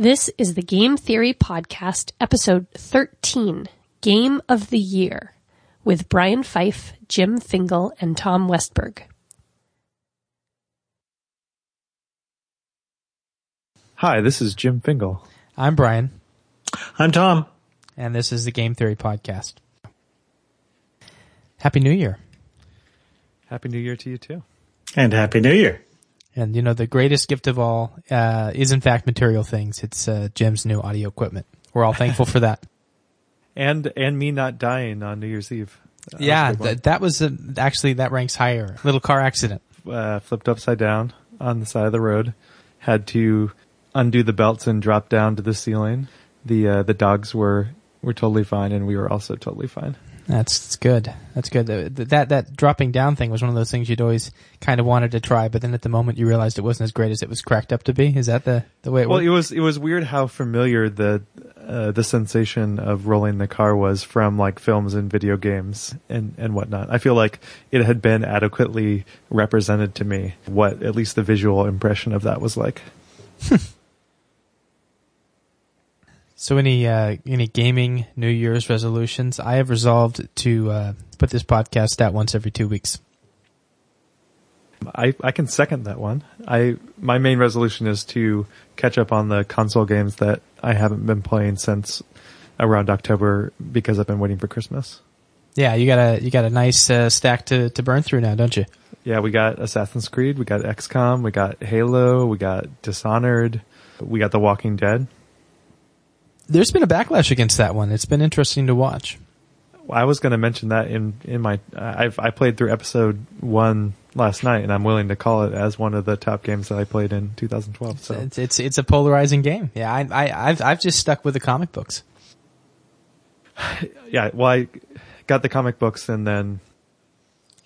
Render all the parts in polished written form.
This is the Game Theory Podcast, Episode 13, Game of the Year, with Brian Fife, Jim Fingle, and Tom Westberg. Hi, this is Jim Fingle. I'm Brian. I'm Tom. And this is the Game Theory Podcast. Happy New Year. Happy New Year to you, too. And Happy New Year. And, you know, the greatest gift of all is, in fact, material things. It's Jim's new audio equipment. We're all thankful for that. And me not dying on New Year's Eve. Yeah, that was actually, that ranks higher. Little car accident. Flipped upside down on the side of the road. Had to undo the belts and drop down to the ceiling. The dogs were totally fine, and we were also totally fine. That's good. That's good. That dropping down thing was one of those things you'd always kind of wanted to try, but then at the moment you realized it wasn't as great as it was cracked up to be. Is that the way it worked? Well, it was weird how familiar the sensation of rolling the car was from like films and video games and whatnot. I feel like it had been adequately represented to me what at least the visual impression of that was like. So any gaming New Year's resolutions? I have resolved to put this podcast out once every 2 weeks. I can second that one. My main resolution is to catch up on the console games that I haven't been playing since around October because I've been waiting for Christmas. Yeah, you got a nice stack to burn through now, don't you? Yeah, we got Assassin's Creed, we got XCOM, we got Halo, we got Dishonored, we got The Walking Dead. There's been a backlash against that one. It's been interesting to watch. I was going to mention that in my... I played through episode 1 last night, and I'm willing to call it as one of the top games that I played in 2012. So it's a polarizing game. Yeah, I've just stuck with the comic books. Yeah, well, I got the comic books and then...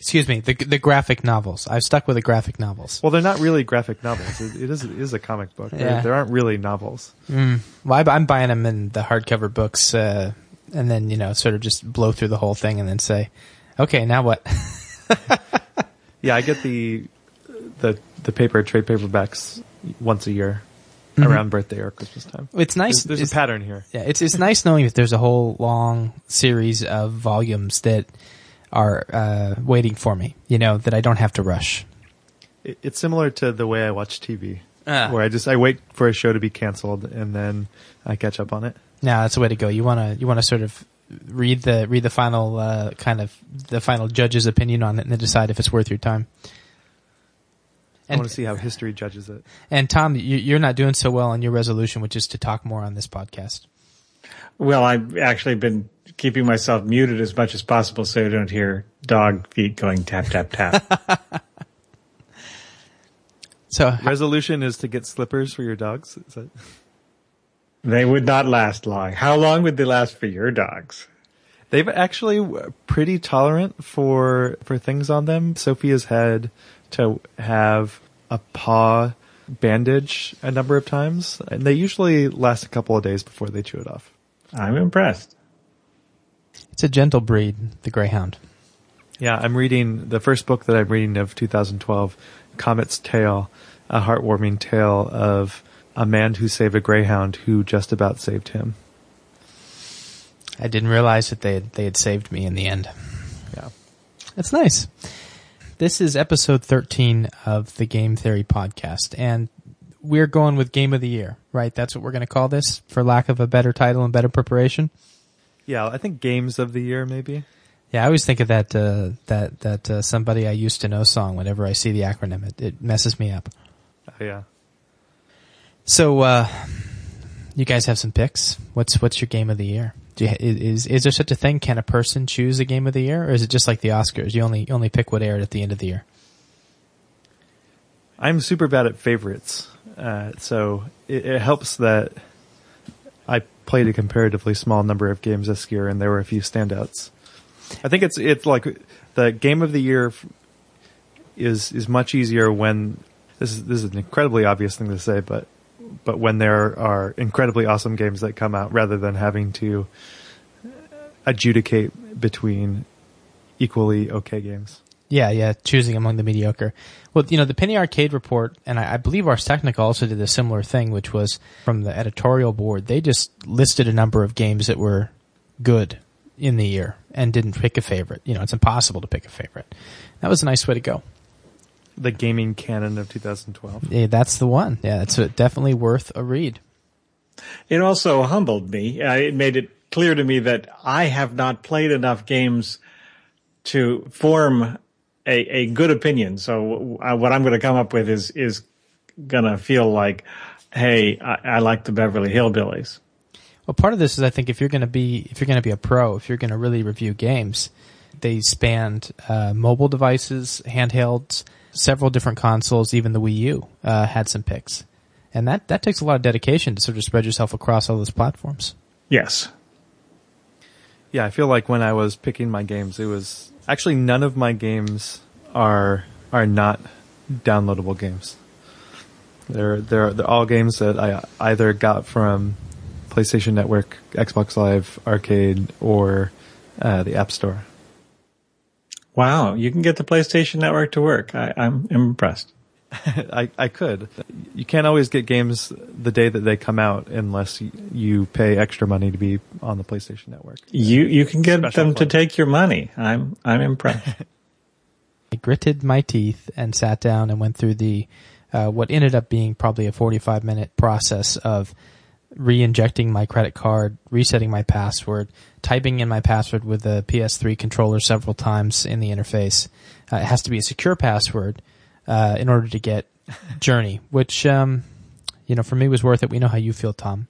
Excuse me, the graphic novels. I've stuck with the graphic novels. Well, they're not really graphic novels. It is a comic book. Yeah. There aren't really novels. Mm. Well, I'm buying them in the hardcover books, and then, you know, sort of just blow through the whole thing and then say, okay, now what? Yeah, I get the trade paperbacks once a year. Mm-hmm. Around birthday or Christmas time. It's nice. There's a pattern here. Yeah, it's nice knowing that there's a whole long series of volumes that are waiting for me, you know, that I don't have to rush. It's similar to the way I watch TV, where I wait for a show to be canceled and then I catch up on it. No, that's the way to go. You want to sort of read the final kind of the final judge's opinion on it and then decide if it's worth your time. And I want to see how history judges it. And Tom, you're not doing so well on your resolution, which is to talk more on this podcast. Well, I've actually been keeping myself muted as much as possible so I don't hear dog feet going tap, tap, tap. So resolution is to get slippers for your dogs? Is that... They would not last long. How long would they last for your dogs? They've actually pretty tolerant for things on them. Sophia's had to have a paw bandage a number of times, and they usually last a couple of days before they chew it off. I'm impressed. It's a gentle breed, the Greyhound. Yeah, I'm reading the first book that I'm reading of 2012, Comet's Tale, a heartwarming tale of a man who saved a Greyhound who just about saved him. I didn't realize that they had saved me in the end. Yeah. That's nice. This is episode 13 of the Game Theory Podcast, and we're going with Game of the Year, right? That's what we're going to call this, for lack of a better title and better preparation. Yeah, I think Games of the Year, maybe. Yeah, I always think of that that Somebody I Used to Know song whenever I see the acronym. It messes me up. Oh, yeah. So you guys have some picks. What's your Game of the Year? Is there such a thing? Can a person choose a Game of the Year, or is it just like the Oscars? You only pick what aired at the end of the year. I'm super bad at favorites, so it helps that I played a comparatively small number of games this year, and there were a few standouts. I think it's like the Game of the Year is much easier when this is an incredibly obvious thing to say, but when there are incredibly awesome games that come out, rather than having to adjudicate between equally okay games. Yeah, choosing among the mediocre. Well, you know, the Penny Arcade report, and I believe Ars Technica also did a similar thing, which was from the editorial board. They just listed a number of games that were good in the year and didn't pick a favorite. You know, it's impossible to pick a favorite. That was a nice way to go. The gaming canon of 2012. Yeah, that's the one. Yeah, it's definitely worth a read. It also humbled me. It made it clear to me that I have not played enough games to form a good opinion. So what I'm going to come up with is going to feel like, hey, I like the Beverly Hillbillies. Well, part of this is I think if you're going to be a pro, if you're going to really review games, they spanned mobile devices, handhelds, several different consoles, even the Wii U had some picks. And that takes a lot of dedication to sort of spread yourself across all those platforms. Yes. Yeah, I feel like when I was picking my games, it was actually none of my games are not downloadable games. They're all games that I either got from PlayStation Network, Xbox Live, Arcade, or the App Store. Wow, you can get the PlayStation Network to work. I'm impressed. I could. You can't always get games the day that they come out unless you pay extra money to be on the PlayStation Network. You can get them to take your money. I'm impressed. I gritted my teeth and sat down and went through the what ended up being probably a 45-minute process of re-injecting my credit card, resetting my password, typing in my password with the PS3 controller several times in the interface. It has to be a secure password. In order to get Journey, which, you know, for me was worth it. We know how you feel, Tom.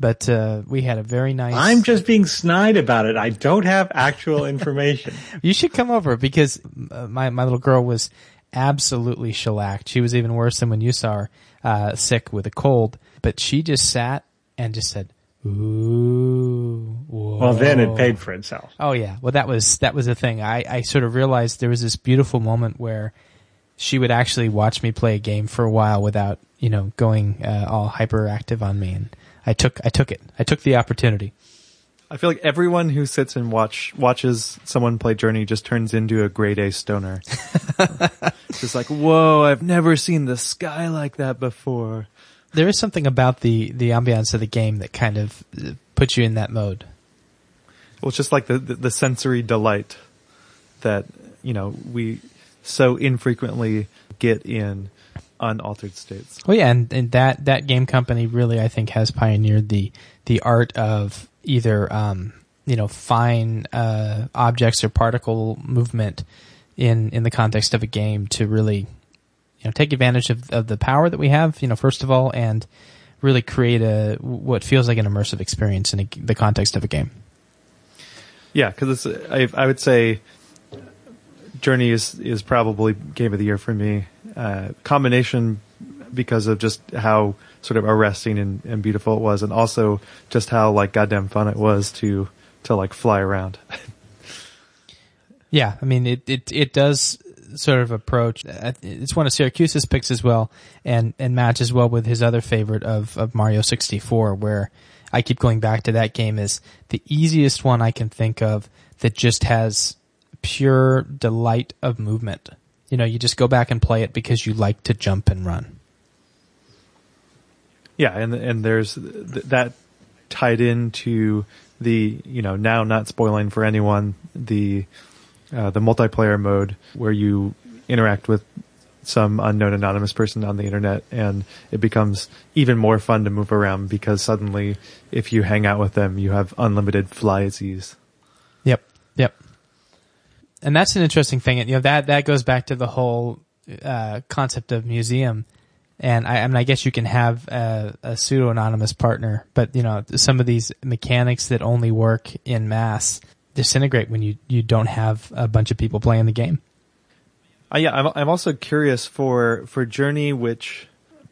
But we had a very nice... I'm just being snide about it. I don't have actual information. You should come over because my little girl was absolutely shellacked. She was even worse than when you saw her sick with a cold. But she just sat and just said, ooh, whoa. Well, then it paid for itself. Oh, yeah. Well, that was the thing. I sort of realized there was this beautiful moment where she would actually watch me play a game for a while without, you know, going all hyperactive on me. And I took it. I took the opportunity. I feel like everyone who sits and watches someone play Journey just turns into a grade A stoner. Just like, whoa, I've never seen the sky like that before. There is something about the ambiance of the game that kind of puts you in that mode. Well, it's just like the sensory delight that, you know, we so infrequently get in unaltered states. Oh yeah, and that game company really, I think, has pioneered the art of either you know, fine objects or particle movement in the context of a game to really, you know, take advantage of the power that we have, you know, first of all, and really create what feels like an immersive experience in the context of a game. Yeah, because I would say Journey is probably game of the year for me. Combination because of just how sort of arresting and beautiful it was, and also just how like goddamn fun it was to like fly around. Yeah, I mean it does sort of approach. It's one of Syracuse's picks as well, and matches well with his other favorite of Mario 64, where I keep going back to that game as the easiest one I can think of that just has pure delight of movement. You know, you just go back and play it because you like to jump and run. Yeah, and there's that tied into the, you know, now not spoiling for anyone, the multiplayer mode where you interact with some unknown anonymous person on the internet, and it becomes even more fun to move around because suddenly if you hang out with them, you have unlimited flyies. Yep. And that's an interesting thing. You know, that goes back to the whole concept of museum. And I guess you can have a pseudo-anonymous partner, but, you know, some of these mechanics that only work in mass disintegrate when you don't have a bunch of people playing the game. Yeah, I'm also curious for Journey, which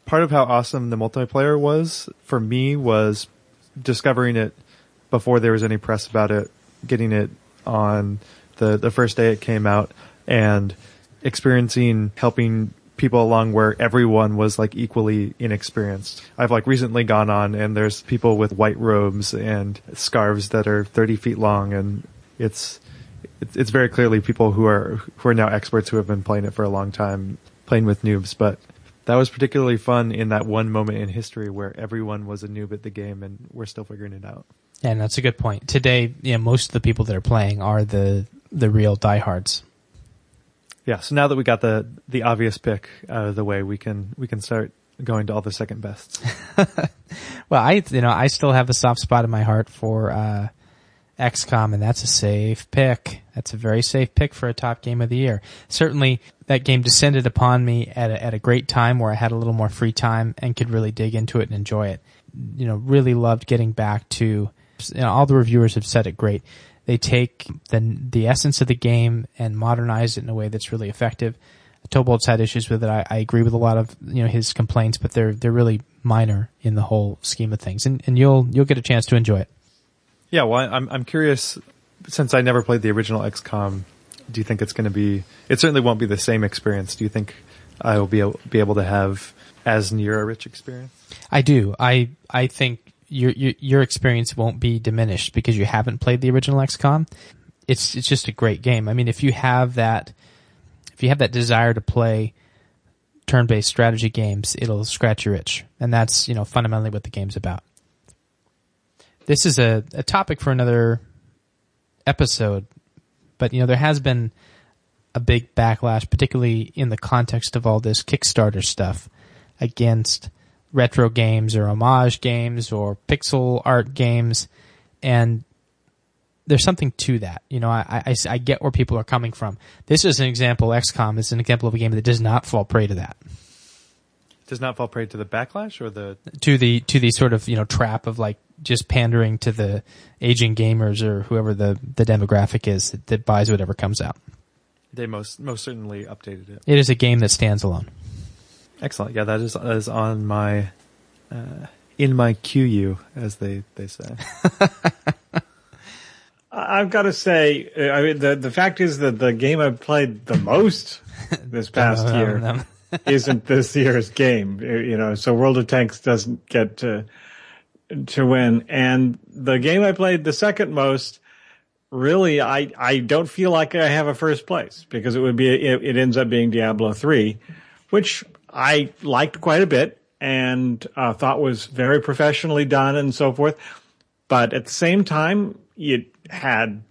part of how awesome the multiplayer was for me was discovering it before there was any press about it, getting it on the first day it came out, and experiencing helping people along where everyone was like equally inexperienced. I've like recently gone on and there's people with white robes and scarves that are 30 feet long, and it's it's very clearly people who are now experts who have been playing it for a long time, playing with noobs. But that was particularly fun in that one moment in history where everyone was a noob at the game and we're still figuring it out. And that's a good point. Today, you know, most of the people that are playing are the real diehards. Yeah, so now that we got the obvious pick out of the way, we can start going to all the second bests. Well, I still have a soft spot in my heart for XCOM, and that's a safe pick. That's a very safe pick for a top game of the year. Certainly, that game descended upon me at a great time where I had a little more free time and could really dig into it and enjoy it. You know, really loved getting back to. You know, all the reviewers have said it great. They take the essence of the game and modernize it in a way that's really effective. Tobold's had issues with it. I agree with a lot of, you know, his complaints, but they're really minor in the whole scheme of things. And you'll get a chance to enjoy it. Yeah, well, I'm curious, since I never played the original XCOM, do you think it's going to be? It certainly won't be the same experience. Do you think I will be able to have as near a rich experience? I do. I think your experience won't be diminished because you haven't played the original XCOM. It's just a great game. I mean, if you have that desire to play turn-based strategy games, it'll scratch your itch. And that's, you know, fundamentally what the game's about. This is a topic for another episode, but, you know, there has been a big backlash, particularly in the context of all this Kickstarter stuff, against retro games or homage games or pixel art games, and there's something to that. You know, I get where people are coming from. This is an example, XCOM is an example of a game that does not fall prey to that. Does not fall prey to the backlash or to the sort of, you know, trap of like just pandering to the aging gamers or whoever the demographic is that buys whatever comes out. They most certainly updated it. It is a game that stands alone. Excellent. Yeah, that is on my in my QU, as they say. I've got to say, I mean, the fact is that the game I've played the most this past year isn't this year's game. You know, so World of Tanks doesn't get to win. And the game I played the second most, really, I don't feel like I have a first place because it ends up being Diablo 3, which I liked quite a bit and thought was very professionally done and so forth. But at the same time, it had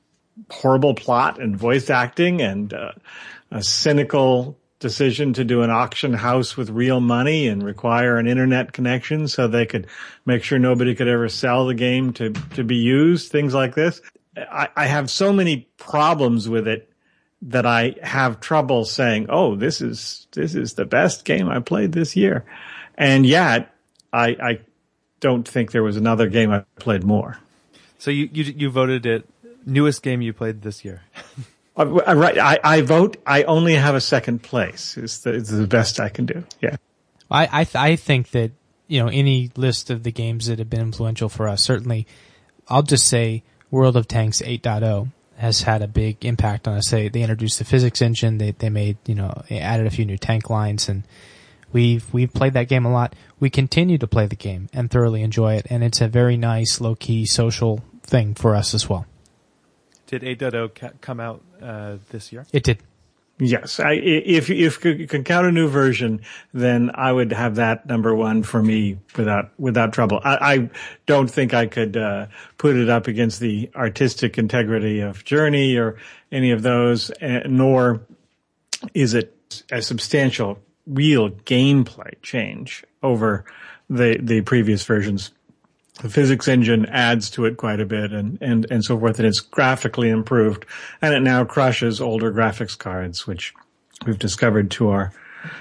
horrible plot and voice acting and a cynical decision to do an auction house with real money and require an internet connection so they could make sure nobody could ever sell the game to be used, things like this. I have so many problems with it that I have trouble saying, oh, this is the best game I played this year. And yet, I don't think there was another game I played more. So you voted it newest game you played this year. Right. I vote. I only have a second place. It's the best I can do. Yeah. I think that, you know, any list of the games that have been influential for us, certainly, I'll just say World of Tanks 8.0 has had a big impact on us. They introduced the physics engine. They made, you know, added a few new tank lines, and we've played that game a lot. We continue to play the game and thoroughly enjoy it, and it's a very nice low key social thing for us as well. Did 8.0 come out this year? It did. Yes. If you can count a new version, then I would have that number one for me without trouble. I don't think I could put it up against the artistic integrity of Journey or any of those, nor is it a substantial real gameplay change over the previous versions. The physics engine adds to it quite a bit and so forth, and it's graphically improved, and it now crushes older graphics cards, which we've discovered to our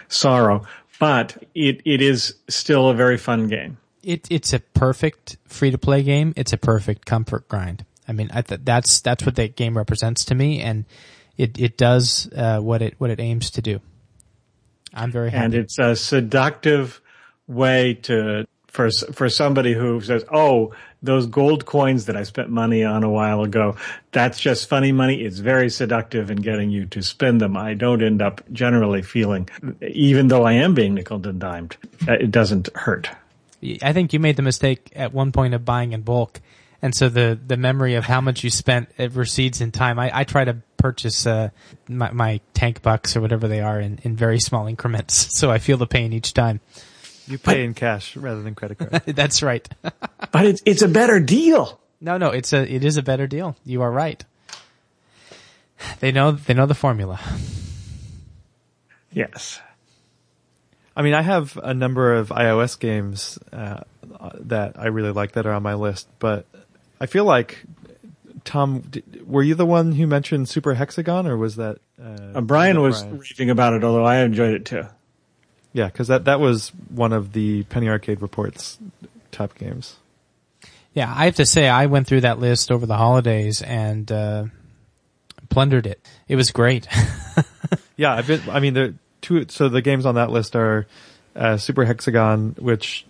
sorrow. But it is still a very fun game. It's a perfect free-to-play game. It's a perfect comfort grind. I mean, that's what that game represents to me, and it does what it aims to do. I'm very happy. And it's a seductive way to... For somebody who says, oh, those gold coins that I spent money on a while ago, that's just funny money. It's very seductive in getting you to spend them. I don't end up generally feeling, even though I am being nickeled and dimed, it doesn't hurt. I think you made the mistake at one point of buying in bulk. And so the memory of how much you spent, it recedes in time. I try to purchase my tank bucks or whatever they are in very small increments. So I feel the pain each time. You pay in cash rather than credit card. That's right. But it's a better deal. No, it is a better deal. You are right. They know the formula. Yes. I mean, I have a number of iOS games that I really like that are on my list, but I feel like, Tom, were you the one who mentioned Super Hexagon, or was that... Brian was raving about it, although I enjoyed it too. Yeah, because that was one of the Penny Arcade Report's top games. Yeah, I have to say, I went through that list over the holidays and plundered it. It was great. Yeah, there two. So the games on that list are Super Hexagon, which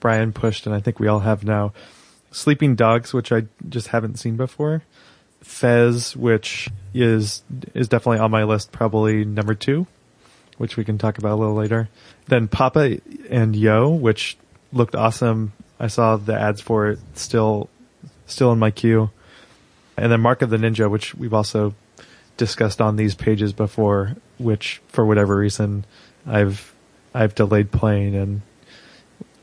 Brian pushed, and I think we all have now. Sleeping Dogs, which I just haven't seen before. Fez, which is definitely on my list, probably number 2, which we can talk about a little later. Then Papa and Yo, which looked awesome. I saw the ads for it, still in my queue. And then Mark of the Ninja, which we've also discussed on these pages before, which for whatever reason I've delayed playing and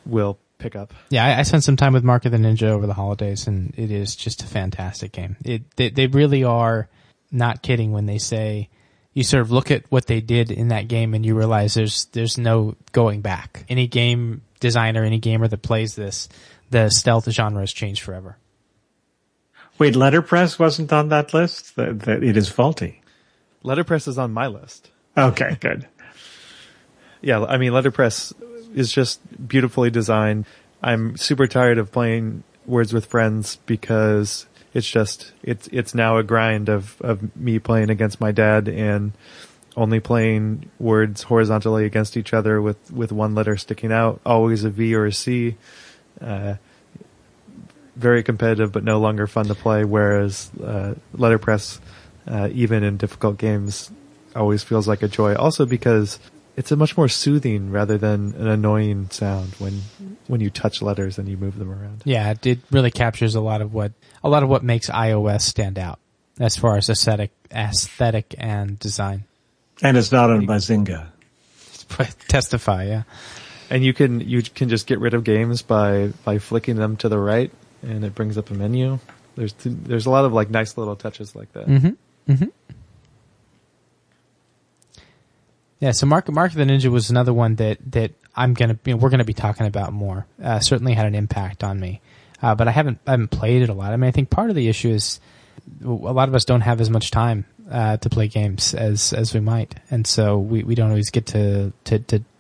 will pick up. Yeah, I spent some time with Mark of the Ninja over the holidays, and it is just a fantastic game. They really are not kidding when they say you sort of look at what they did in that game and you realize there's no going back. Any game designer, any gamer that plays this, the stealth genre has changed forever. Wait, Letterpress wasn't on that list? That it is faulty. Letterpress is on my list. Okay, good. Yeah, I mean, Letterpress is just beautifully designed. I'm super tired of playing Words with Friends because it's now a grind of me playing against my dad and only playing words horizontally against each other with one letter sticking out, always a V or a C. Very competitive, but no longer fun to play. Whereas Letterpress, even in difficult games, always feels like a joy. Also because it's a much more soothing rather than an annoying sound when you touch letters and you move them around. Yeah, it really captures a lot of what makes iOS stand out as far as aesthetic and design. And it's not on Bazinga. Testify, yeah. And you can just get rid of games by flicking them to the right, and it brings up a menu. There's a lot of like nice little touches like that. Mm-hmm. Mm-hmm. Yeah. So Mark of the Ninja was another one that we're gonna be talking about more. Certainly had an impact on me, but I haven't played it a lot. I mean, I think part of the issue is a lot of us don't have as much time to play games as we might, and so we don't always get to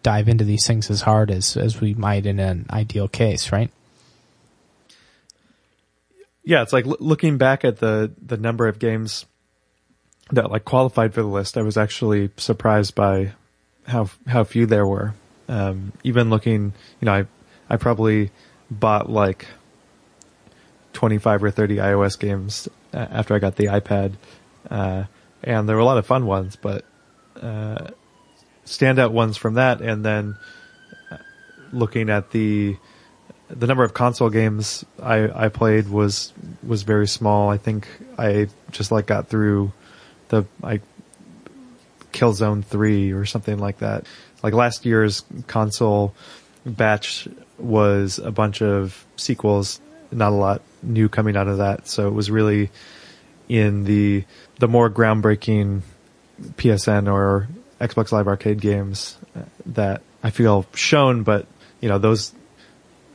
dive into these things as hard as we might in an ideal case, right? Yeah, it's like looking back at the number of games that like qualified for the list, I was actually surprised by how few there were. Even looking, you know, I probably bought like 25 or 30 iOS games after I got the iPad. And there were a lot of fun ones, but standout ones from that, and then looking at the number of console games I played was very small. I think I just like got through Killzone 3 or something like that. Like last year's console batch was a bunch of sequels, not a lot new coming out of that, so it was really in the more groundbreaking PSN or Xbox Live Arcade games that I feel shown, but you know, those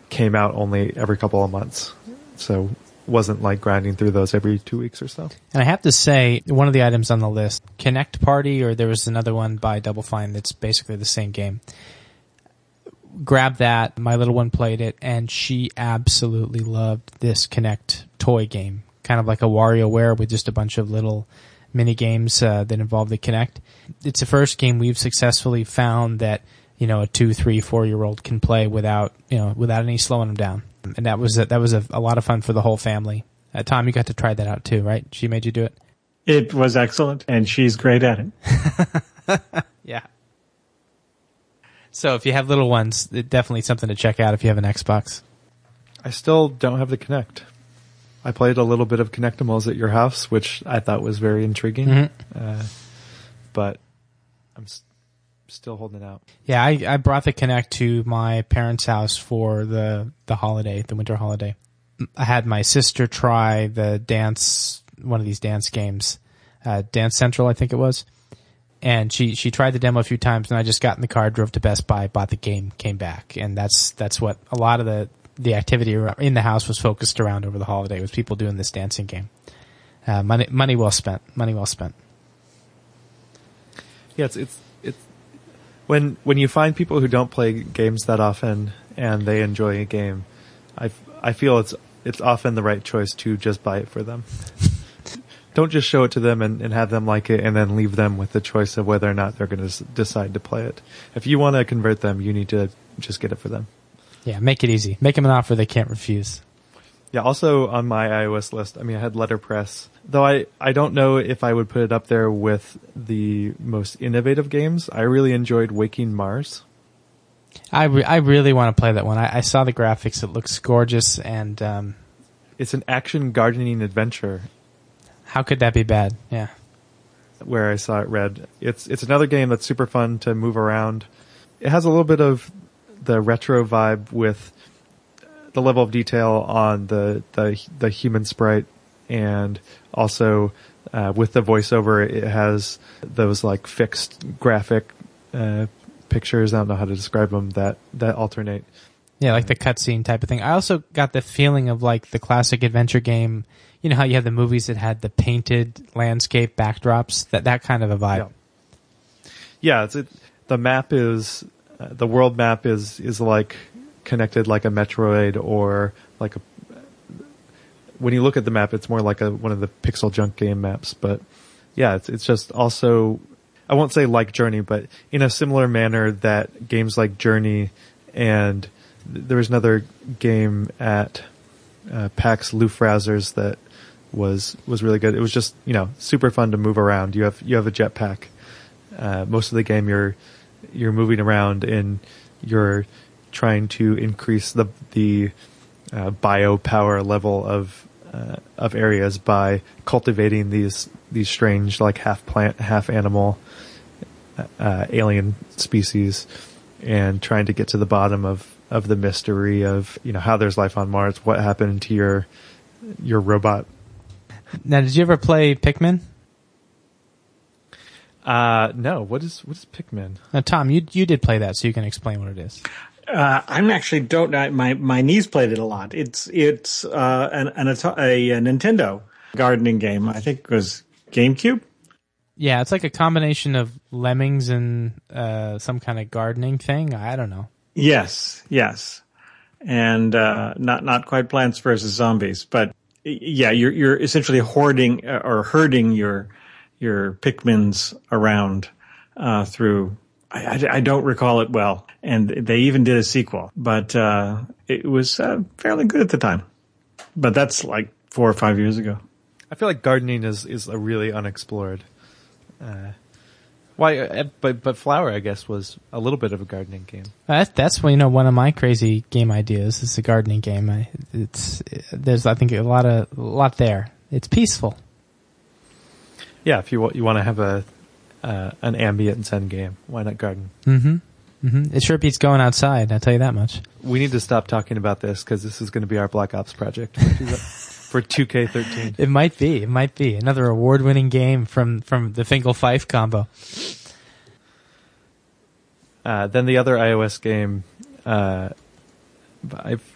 came out only every couple of months, so wasn't like grinding through those every 2 weeks or so. And I have to say, one of the items on the list, Connect Party, or there was another one by Double Fine that's basically the same game. Grabbed that, my little one played it, and she absolutely loved this Connect toy game. Kind of like a WarioWare with just a bunch of little mini games that involve the Kinect. It's the first game we've successfully found that, you know, a 2, 3, 4-year-old can play without any slowing them down. And that was a lot of fun for the whole family. Tom, you got to try that out too, right? She made you do it. It was excellent, and she's great at it. Yeah. So if you have little ones, it's definitely something to check out if you have an Xbox. I still don't have the Kinect. I played a little bit of Connectimals at your house, which I thought was very intriguing. Mm-hmm. But I'm still holding out. Yeah, I brought the Kinect to my parents' house for the holiday, the winter holiday. I had my sister try the dance, one of these dance games, Dance Central, I think it was. And she tried the demo a few times, and I just got in the car, drove to Best Buy, bought the game, came back. And that's what a lot of the activity in the house was focused around over the holiday, was people doing this dancing game. Money well spent. Money well spent. Yeah, it's when you find people who don't play games that often and they enjoy a game, I feel it's often the right choice to just buy it for them. Don't just show it to them and have them like it and then leave them with the choice of whether or not they're going to decide to play it. If you want to convert them, you need to just get it for them. Yeah, make it easy. Make them an offer they can't refuse. Yeah, also on my iOS list, I had Letterpress. Though I don't know if I would put it up there with the most innovative games. I really enjoyed Waking Mars. I really want to play that one. I saw the graphics. It looks gorgeous. And it's an action gardening adventure. How could that be bad? Yeah. Where I saw it read. It's another game that's super fun to move around. It has a little bit of the retro vibe with the level of detail on the human sprite, and also with the voiceover, it has those like fixed graphic pictures. I don't know how to describe them, that alternate. Yeah, like the cutscene type of thing. I also got the feeling of like the classic adventure game. You know how you have the movies that had the painted landscape backdrops, that kind of a vibe. Yeah, the map is the world map is like connected like a Metroid, or like a. When you look at the map, it's more like one of the pixel junk game maps. But yeah, it's just also, I won't say like Journey, but in a similar manner that games like Journey and. There was another game at PAX Lufrazzer's that was really good. It was just, super fun to move around. You have a jetpack. Most of the game you're moving around and you're trying to increase the biopower level of areas by cultivating these strange like half plant, half animal alien species, and trying to get to the bottom of the mystery of, how there's life on Mars, what happened to your robot. Now, did you ever play Pikmin? No. What is Pikmin? Now, Tom, you did play that, so you can explain what it is. I'm actually don't know. My niece played it a lot. It's a Nintendo gardening game. I think it was GameCube. Yeah, it's like a combination of Lemmings and some kind of gardening thing. I don't know. Yes, and not quite Plants vs. Zombies, but yeah, you're essentially hoarding or herding your Pikmins around through. I don't recall it well, and they even did a sequel, but it was fairly good at the time. But that's like 4 or 5 years ago. I feel like gardening is a really unexplored. But Flower, I guess, was a little bit of a gardening game. That's one of my crazy game ideas is a gardening game. There's I think a lot there. It's peaceful. Yeah, if you want to have an ambient zen game, why not garden? Mm-hmm. It sure beats going outside. I'll tell you that much. We need to stop talking about this because this is going to be our Black Ops project. For 2K13. It might be. Another award-winning game from the Fingle-Fife combo. Then the other iOS game, and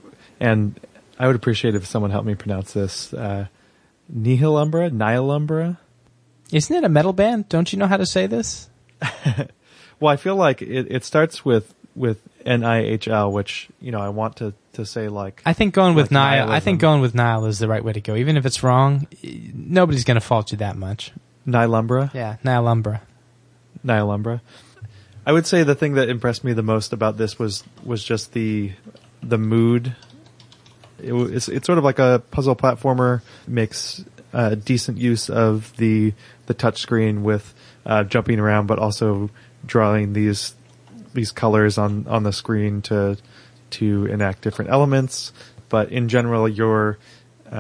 I would appreciate if someone helped me pronounce this, Nihilumbra? Isn't it a metal band? Don't you know how to say this? Well, I feel like it starts with N-I-H-L, which, I want to say like... I think going with Nile is the right way to go. Even if it's wrong, nobody's going to fault you that much. Nihilumbra? Yeah, Nihilumbra. I would say the thing that impressed me the most about this was just the mood. It's sort of like a puzzle platformer, makes decent use of the touchscreen with jumping around, but also drawing these colors on the screen to enact different elements. But in general, you're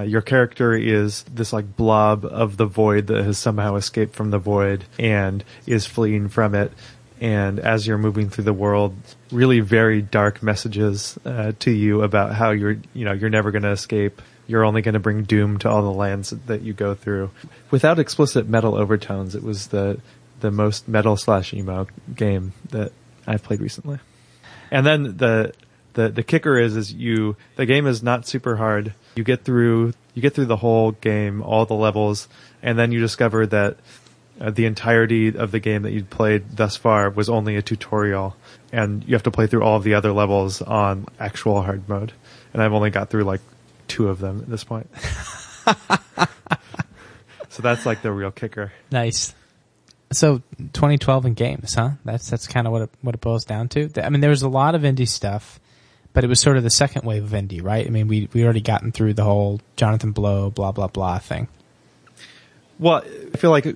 Your character is this like blob of the void that has somehow escaped from the void and is fleeing from it. And as you're moving through the world, really very dark messages to you about how you're never going to escape. You're only going to bring doom to all the lands that you go through. Without explicit metal overtones, it was the most metal/emo game that I've played recently. And then the kicker is the game is not super hard. You get through the whole game, all the levels, and then you discover that the entirety of the game that you'd played thus far was only a tutorial, and you have to play through all of the other levels on actual hard mode. And I've only got through like 2 of them at this point. So that's like the real kicker. Nice. So 2012 in games, huh? That's kind of what it boils down to. I mean, there was a lot of indie stuff, but it was sort of the second wave of indie, right? I mean, we already gotten through the whole Jonathan Blow, blah, blah, blah thing. Well, I feel like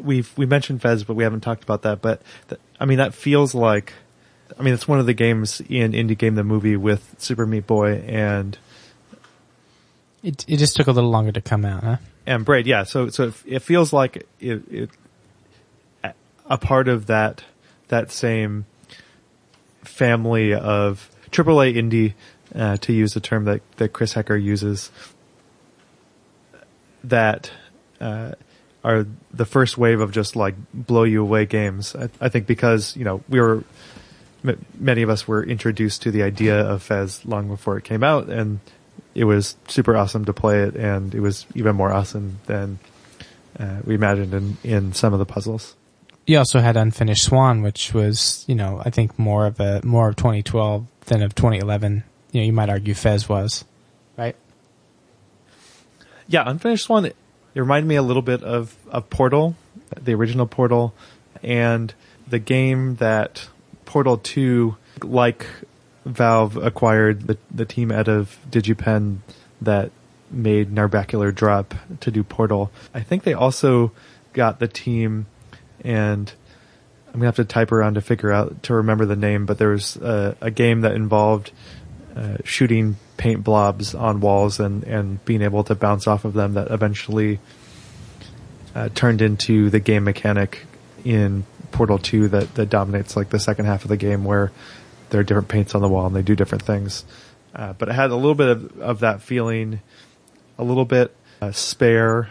we mentioned Fez, but we haven't talked about that. But that feels like, it's one of the games in Indie Game, the movie with Super Meat Boy, and it just took a little longer to come out, huh? And Braid, yeah. So it feels like it a part of that same family of AAA indie, to use the term that Chris Hecker uses. That. Are the first wave of just like blow you away games. I think because, we were, many of us were introduced to the idea of Fez long before it came out, and it was super awesome to play it, and it was even more awesome than we imagined in some of the puzzles. You also had Unfinished Swan, which was, I think more of 2012 than of 2011. You might argue Fez was, right? Yeah, Unfinished Swan. It reminded me a little bit of Portal, the original Portal, and the game that Portal 2, like Valve, acquired the team out of DigiPen that made Narbacular Drop to do Portal. I think they also got the team, and I'm going to have to type around to remember the name, but there was a game that involved shooting paint blobs on walls and being able to bounce off of them that eventually turned into the game mechanic in Portal 2 that dominates like the second half of the game, where there are different paints on the wall and they do different things. But it had a little bit of that feeling, a little bit spare,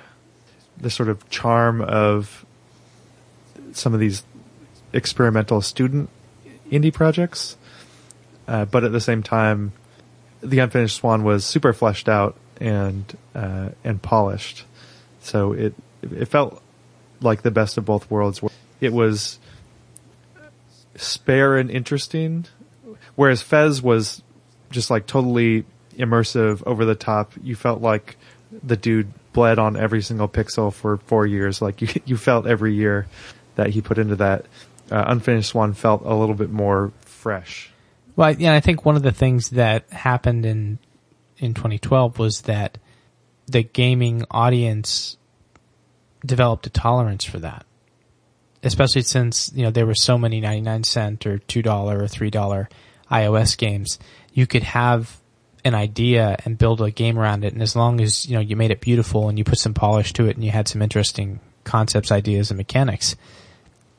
the sort of charm of some of these experimental student indie projects. But at the same time, the Unfinished Swan was super fleshed out and polished, so it felt like the best of both worlds. It was spare and interesting, whereas Fez was just like totally immersive, over the top. You felt like the dude bled on every single pixel for 4 years. Like you felt every year that he put into that. Unfinished Swan felt a little bit more fresh. Well, yeah, I think one of the things that happened in 2012 was that the gaming audience developed a tolerance for that, especially since there were so many 99-cent or $2 or $3 iOS games. You could have an idea and build a game around it, and as long as you made it beautiful and you put some polish to it and you had some interesting concepts, ideas, and mechanics,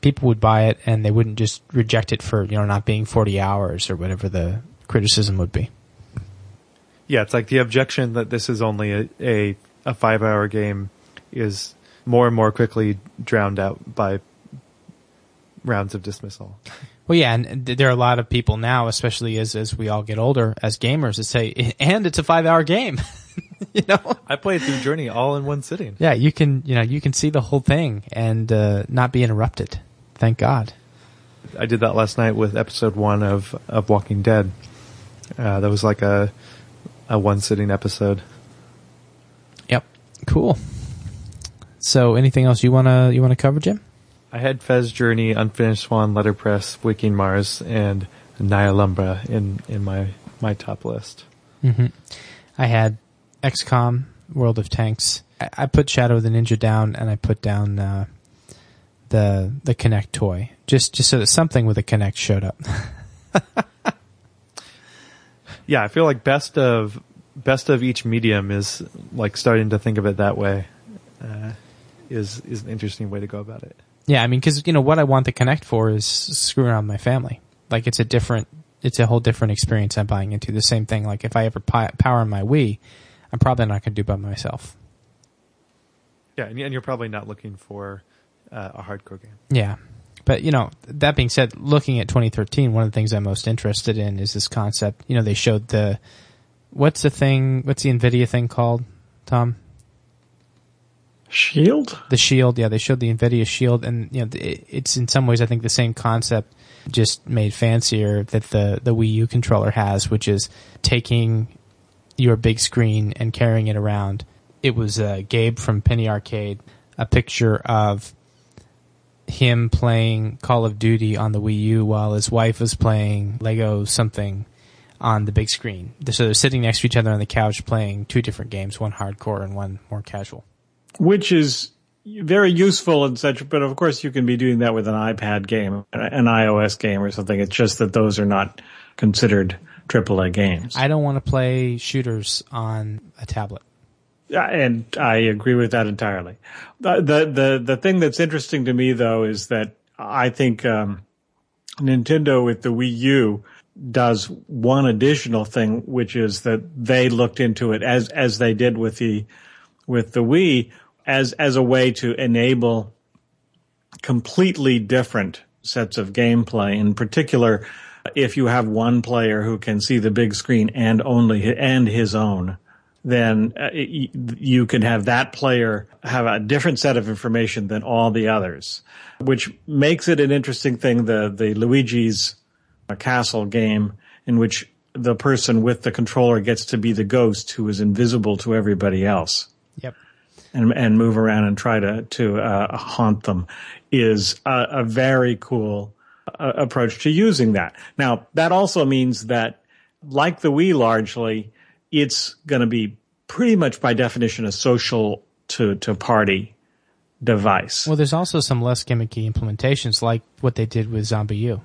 people would buy it, and they wouldn't just reject it for, not being 40 hours or whatever the criticism would be. Yeah, it's like the objection that this is only a 5-hour game is more and more quickly drowned out by rounds of dismissal. Well, yeah, and there are a lot of people now, especially as we all get older, as gamers, that say, and it's a 5-hour game. I played through Journey all in one sitting. Yeah, you can see the whole thing and not be interrupted. Thank God. I did that last night with episode 1 of Walking Dead. That was like a one-sitting episode. Yep. Cool. So anything else you wanna cover, Jim? I had Fez, Journey, Unfinished Swan, Letterpress, Waking Mars, and Nihilumbra in my top list. Mm-hmm. I had XCOM, World of Tanks. I put Shadow of the Ninja down, and I put down the Kinect toy, just so that something with a Kinect showed up. Yeah, I feel like best of best of each medium is like starting to think of it that way is an interesting way to go about it. Yeah, I mean, because you know what I want the Kinect for is screwing around my family. Like it's a whole different experience I'm buying into. The same thing. Like if I ever power my Wii, I'm probably not going to do it by myself. Yeah, and you're probably not looking for a hardcore game. Yeah. But, you know, that being said, looking at 2013, one of the things I'm most interested in is this concept. You know, they showed the, what's the NVIDIA thing called, Tom? Shield? The Shield, yeah. They showed the NVIDIA Shield, and, you know, it's in some ways, I think, the same concept, just made fancier, that the Wii U controller has, which is taking your big screen and carrying it around. It was Gabe from Penny Arcade, a picture of him playing Call of Duty on the Wii U while his wife was playing Lego something on the big screen. So they're sitting next to each other on the couch playing two different games, one hardcore and one more casual. Which is very useful and such, but of course you can be doing that with an iPad game, an iOS game or something. It's just that those are not considered AAA games. I don't want to play shooters on a tablet. And I agree with that entirely. The thing that's interesting to me, though, is that I think Nintendo with the Wii U does one additional thing, which is that they looked into it as they did with the Wii as a way to enable completely different sets of gameplay. In particular, if you have one player who can see the big screen and only and his own, then you can have that player have a different set of information than all the others, which makes it an interesting thing. The Luigi's Castle game, in which the person with the controller gets to be the ghost who is invisible to everybody else. Yep. And move around and try to haunt them, is a very cool approach to using that. Now, that also means that, like the Wii largely, it's going to be pretty much by definition a social to party device. Well, there's also some less gimmicky implementations, like what they did with Zombie U,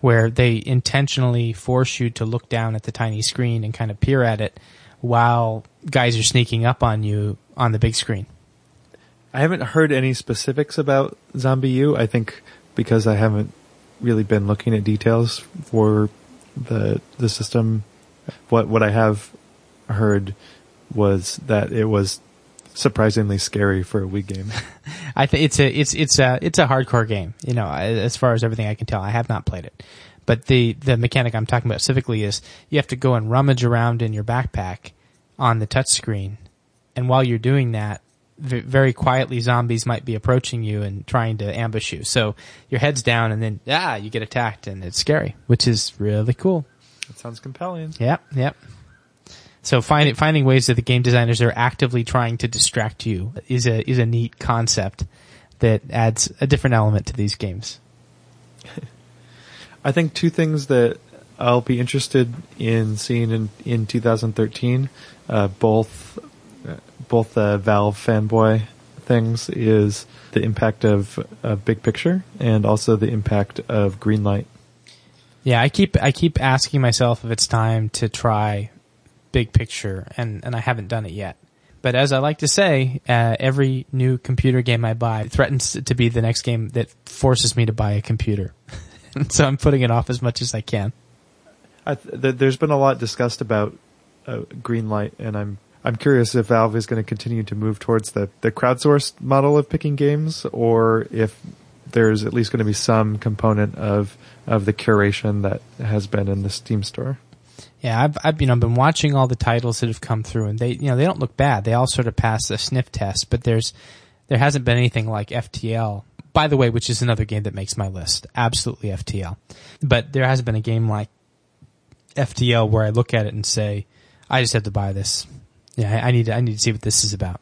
where they intentionally force you to look down at the tiny screen and kind of peer at it while guys are sneaking up on you on the big screen. I haven't heard any specifics about Zombie U, I think because I haven't really been looking at details for the system. What I have heard was that it was surprisingly scary for a Wii game. I think it's a hardcore game. You know, as far as everything I can tell, I have not played it. But the mechanic I'm talking about specifically is you have to go and rummage around in your backpack on the touchscreen, and while you're doing that, very quietly zombies might be approaching you and trying to ambush you. So your head's down, and then you get attacked, and it's scary, which is really cool. That sounds compelling. Yep. So finding ways that the game designers are actively trying to distract you is a neat concept that adds a different element to these games. I think two things that I'll be interested in seeing in 2013, both Valve fanboy things, is the impact of Big Picture and also the impact of Greenlight. Yeah, I keep asking myself if it's time to try Big Picture, and I haven't done it yet. But as I like to say, every new computer game I buy threatens to be the next game that forces me to buy a computer. So I'm putting it off as much as I can. There's been a lot discussed about Greenlight, and I'm curious if Valve is going to continue to move towards the crowdsourced model of picking games, or if there's at least going to be some component of the curation that has been in the Steam store. Yeah, I've been watching all the titles that have come through, and they don't look bad. They all sort of pass the sniff test, but there hasn't been anything like FTL. By the way, which is another game that makes my list. Absolutely FTL. But there hasn't been a game like FTL where I look at it and say, I just have to buy this. Yeah, I need to see what this is about.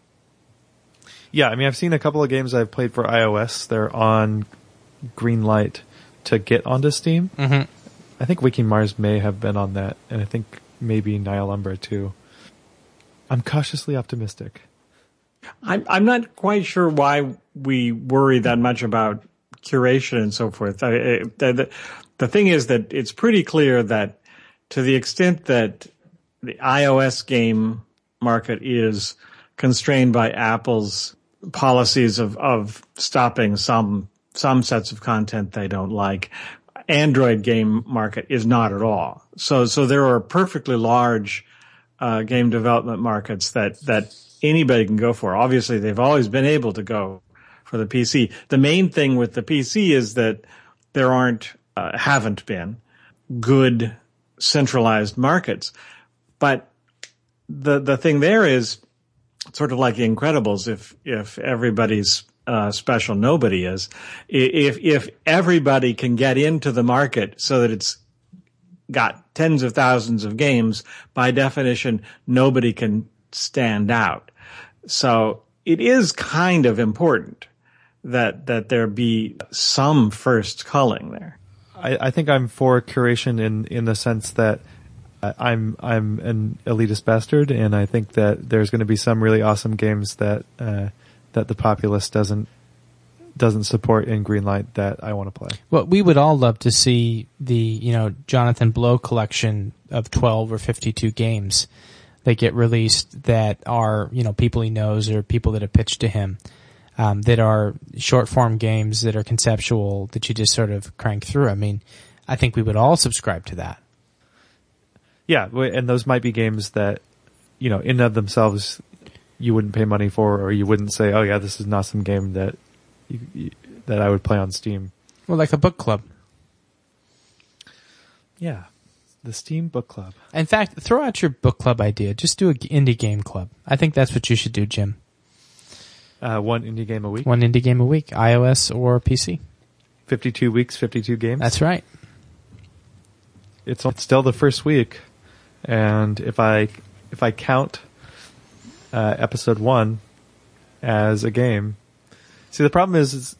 Yeah, I mean, I've seen a couple of games I've played for iOS. They're on Greenlight to get onto Steam. Mm-hmm. I think Waking Mars may have been on that, and I think maybe Nihilumbra too. I'm cautiously optimistic. I'm not quite sure why we worry that much about curation and so forth. The thing is that it's pretty clear that to the extent that the iOS game market is constrained by Apple's policies of stopping some sets of content they don't like. Android game market is not at all. So there are perfectly large game development markets that anybody can go for. Obviously, they've always been able to go for the PC. The main thing with the PC is that there haven't been good centralized markets. But the thing there is sort of like The Incredibles. If everybody's special, nobody is. If everybody can get into the market so that it's got tens of thousands of games, by definition, nobody can stand out. So it is kind of important that there be some first culling there. I think I'm for curation in the sense that I'm an elitist bastard, and I think that there's going to be some really awesome games that the populace doesn't support in Greenlight that I want to play. Well, we would all love to see the Jonathan Blow collection of 12 or 52 games that get released that are people he knows or people that have pitched to him, that are short form games that are conceptual that you just sort of crank through. I mean, I think we would all subscribe to that. Yeah, and those might be games that, in and of themselves, you wouldn't pay money for, or you wouldn't say, "Oh yeah, this is an awesome game that I would play on Steam." Well, like a book club. Yeah, the Steam book club. In fact, throw out your book club idea. Just do an indie game club. I think that's what you should do, Jim. One indie game a week. One indie game a week, iOS or PC. 52 weeks, 52 games. That's right. It's still the first week, and if I count episode 1 as a game. See, the problem is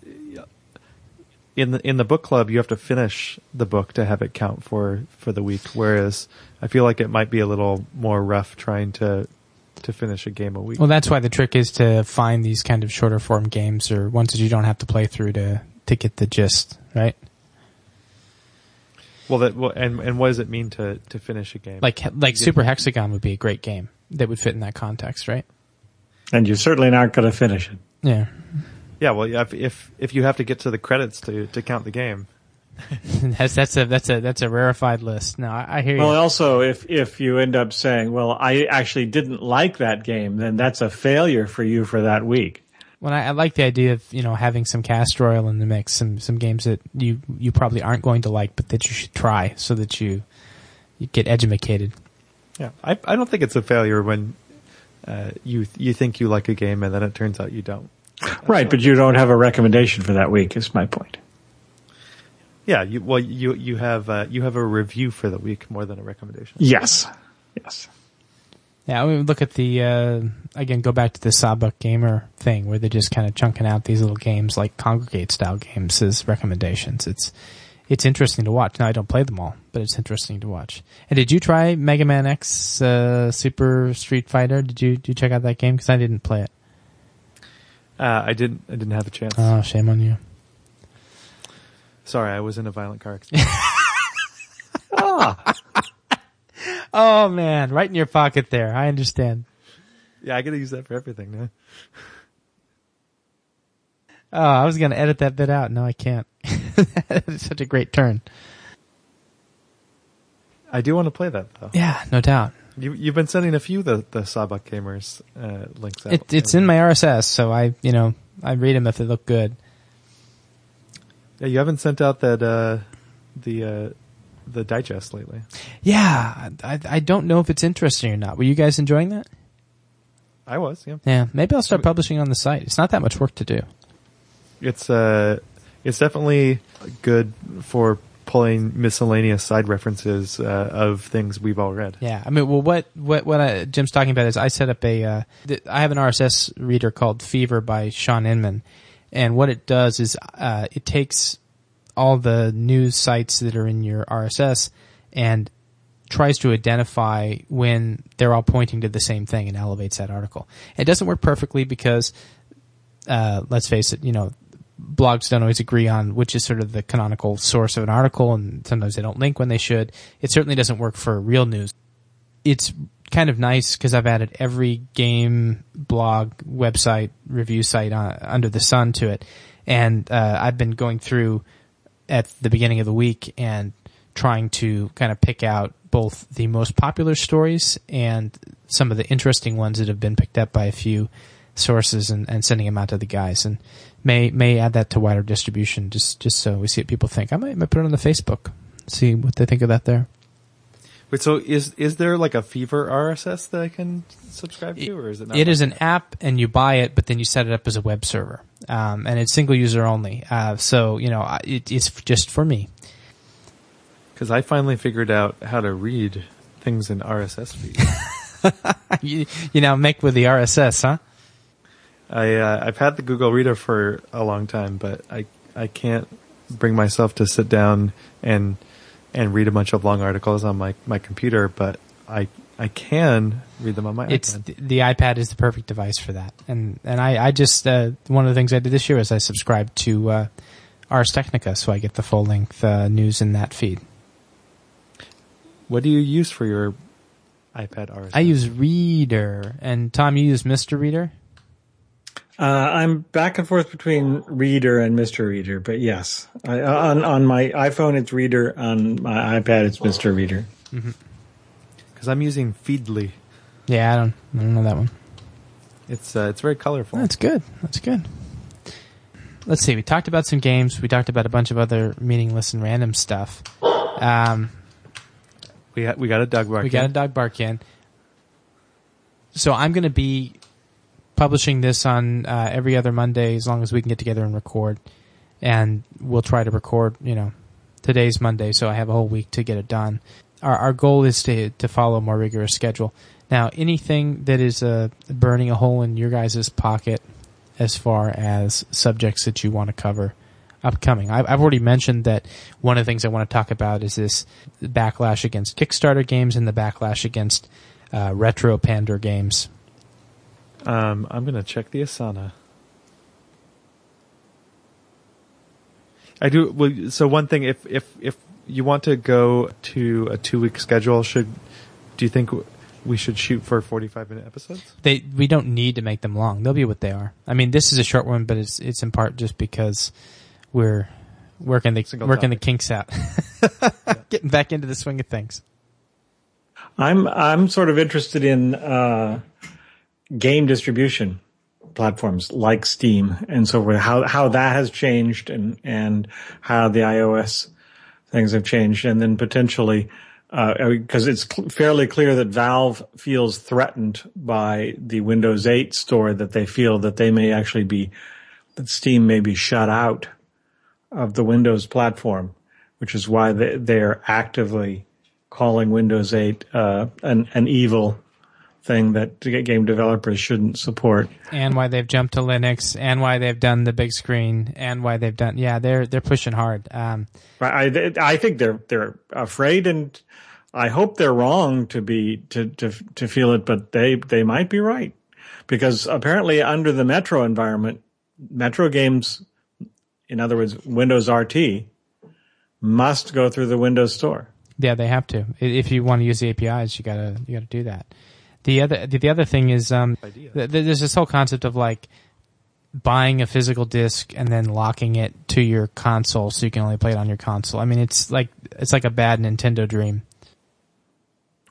in the book club you have to finish the book to have it count for the week, whereas I feel like it might be a little more rough trying to finish a game a week. Well, that's why the trick is to find these kind of shorter form games or ones that you don't have to play through to get the gist, right? Well, and what does it mean to finish a game? Like Super Hexagon would be a great game that would fit in that context, right? And you're certainly not going to finish it. Yeah. Yeah. Well, if you have to get to the credits to count the game, that's a rarefied list. No, I hear you. Well, also, if you end up saying, "Well, I actually didn't like that game," then that's a failure for you for that week. Well, I like the idea of, having some castor oil in the mix, some games that you probably aren't going to like, but that you should try so that you get edumacated. Yeah. I don't think it's a failure when, you think you like a game and then it turns out you don't. Right. But you don't have a recommendation for that week is my point. Yeah. You have a review for the week more than a recommendation. Yes. Yes. Yeah, we look at the, again, go back to the Sawbuck Gamer thing where they're just kind of chunking out these little games like Congregate-style games as recommendations. It's interesting to watch. Now, I don't play them all, but it's interesting to watch. And did you try Mega Man X Super Street Fighter? Did you check out that game? Because I didn't play it. I didn't have a chance. Oh, shame on you. Sorry, I was in a violent car accident. Oh man, right in your pocket there. I understand. Yeah, I gotta use that for everything now. Oh, I was gonna edit that bit out. No, I can't. It's such a great turn. I do want to play that though. Yeah, no doubt. You've been sending a few of the Sawbuck Gamers links out. It's in my RSS, so I read them if they look good. Yeah, you haven't sent out that the digest lately. Yeah, I don't know if it's interesting or not. Were you guys enjoying that? I was, yeah. Yeah, maybe I'll start publishing on the site. It's not that much work to do. It's definitely good for pulling miscellaneous side references of things we've all read. Yeah, I mean, well, what Jim's talking about is I set up I have an RSS reader called Fever by Sean Inman, and what it does is it takes all the news sites that are in your RSS and tries to identify when they're all pointing to the same thing and elevates that article. It doesn't work perfectly because, let's face it, blogs don't always agree on which is sort of the canonical source of an article, and sometimes they don't link when they should. It certainly doesn't work for real news. It's kind of nice because I've added every game, blog, website, review site under the sun to it. And I've been going through at the beginning of the week and trying to kind of pick out both the most popular stories and some of the interesting ones that have been picked up by a few sources and sending them out to the guys. And may add that to wider distribution just so we see what people think. I might put it on the Facebook, see what they think of that there. Wait, so is there like a Fever RSS that I can subscribe to, or is it not? It is an app, and you buy it, but then you set it up as a web server, and it's single user only. So you know, it's just for me. Because I finally figured out how to read things in RSS feed. you now make with the RSS, huh? I've had the Google Reader for a long time, but I can't bring myself to sit down and read a bunch of long articles on my computer, but I can read them on my iPad. The iPad is the perfect device for that. And I just, one of the things I did this year is I subscribed to Ars Technica, so I get the full-length news in that feed. What do you use for your iPad RSS? I use Reader. And Tom, you use Mr. Reader? I'm back and forth between Reader and Mr. Reader, but yes, on my iPhone it's Reader, on my iPad it's Mr. Reader. Mm-hmm. Because I'm using Feedly. Yeah, I don't know that one. It's very colorful. That's good. Let's see. We talked about some games. We talked about a bunch of other meaningless and random stuff. We got a dog bark. So I'm going to be publishing this on every other Monday as long as we can get together and record, and we'll try to record. You know, today's Monday, so I have a whole week to get it done. Our goal is to follow a more rigorous schedule. Now, anything that is burning a hole in your guys' pocket as far as subjects that you want to cover upcoming, I've already mentioned that one of the things I want to talk about is this backlash against Kickstarter games and the backlash against retro pander games. I'm going to check the Asana. I do. Well, so one thing, if you want to go to a 2-week schedule, do you think we should shoot for 45-minute episodes? We don't need to make them long. They'll be what they are. I mean, this is a short one, but it's in part just because we're working the kinks out, yeah. Getting back into the swing of things. I'm sort of interested in game distribution platforms like Steam and so forth, how that has changed and how the iOS things have changed, and then potentially because it's fairly clear that Valve feels threatened by the Windows 8 store, that they feel that they may actually be, that Steam may be shut out of the Windows platform, which is why they're actively calling Windows 8 an evil thing that game developers shouldn't support, and why they've jumped to Linux, and why they've done the big screen, and why they've done they're pushing hard. I think they're afraid, and I hope they're wrong to feel it, but they might be right, because apparently under the Metro environment, Metro games, in other words, Windows RT, must go through the Windows Store. Yeah, they have to. If you want to use the APIs, you gotta do that. The other thing is there's this whole concept of like buying a physical disc and then locking it to your console so you can only play it on your console. I mean, it's like a bad Nintendo dream.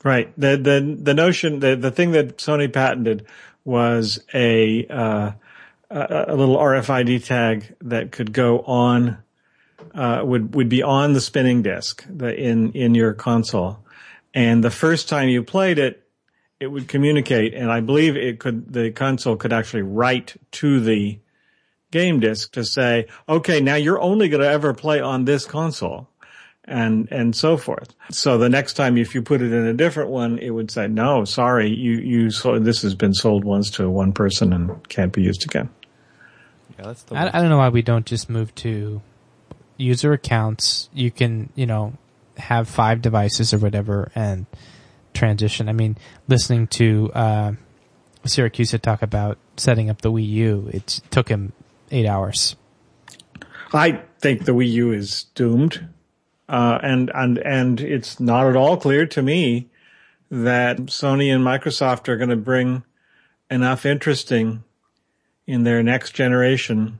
Right. The notion, the thing that Sony patented was a little RFID tag that could go on would be on the spinning disc in your console, and the first time you played it, it would communicate, and I believe the console could actually write to the game disc to say, okay, now you're only going to ever play on this console, and so forth. So the next time, if you put it in a different one, it would say, no, sorry, this has been sold once to one person and can't be used again. Yeah, that's the I don't know why we don't just move to user accounts. You can, have 5 devices or whatever, and transition. I mean, listening to Syracuse talk about setting up the Wii U, it took him 8 hours. I think the Wii U is doomed, and it's not at all clear to me that Sony and Microsoft are going to bring enough interesting in their next generation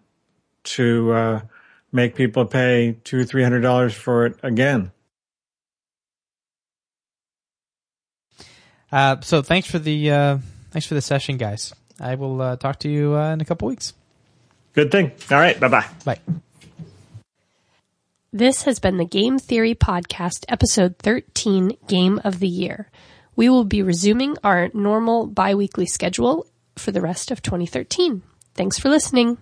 to make people pay $200, $300 for it again. So thanks for the session, guys. I will talk to you in a couple weeks. Good thing. All right. Bye-bye. Bye. This has been the Game Theory Podcast, Episode 13, Game of the Year. We will be resuming our normal bi-weekly schedule for the rest of 2013. Thanks for listening.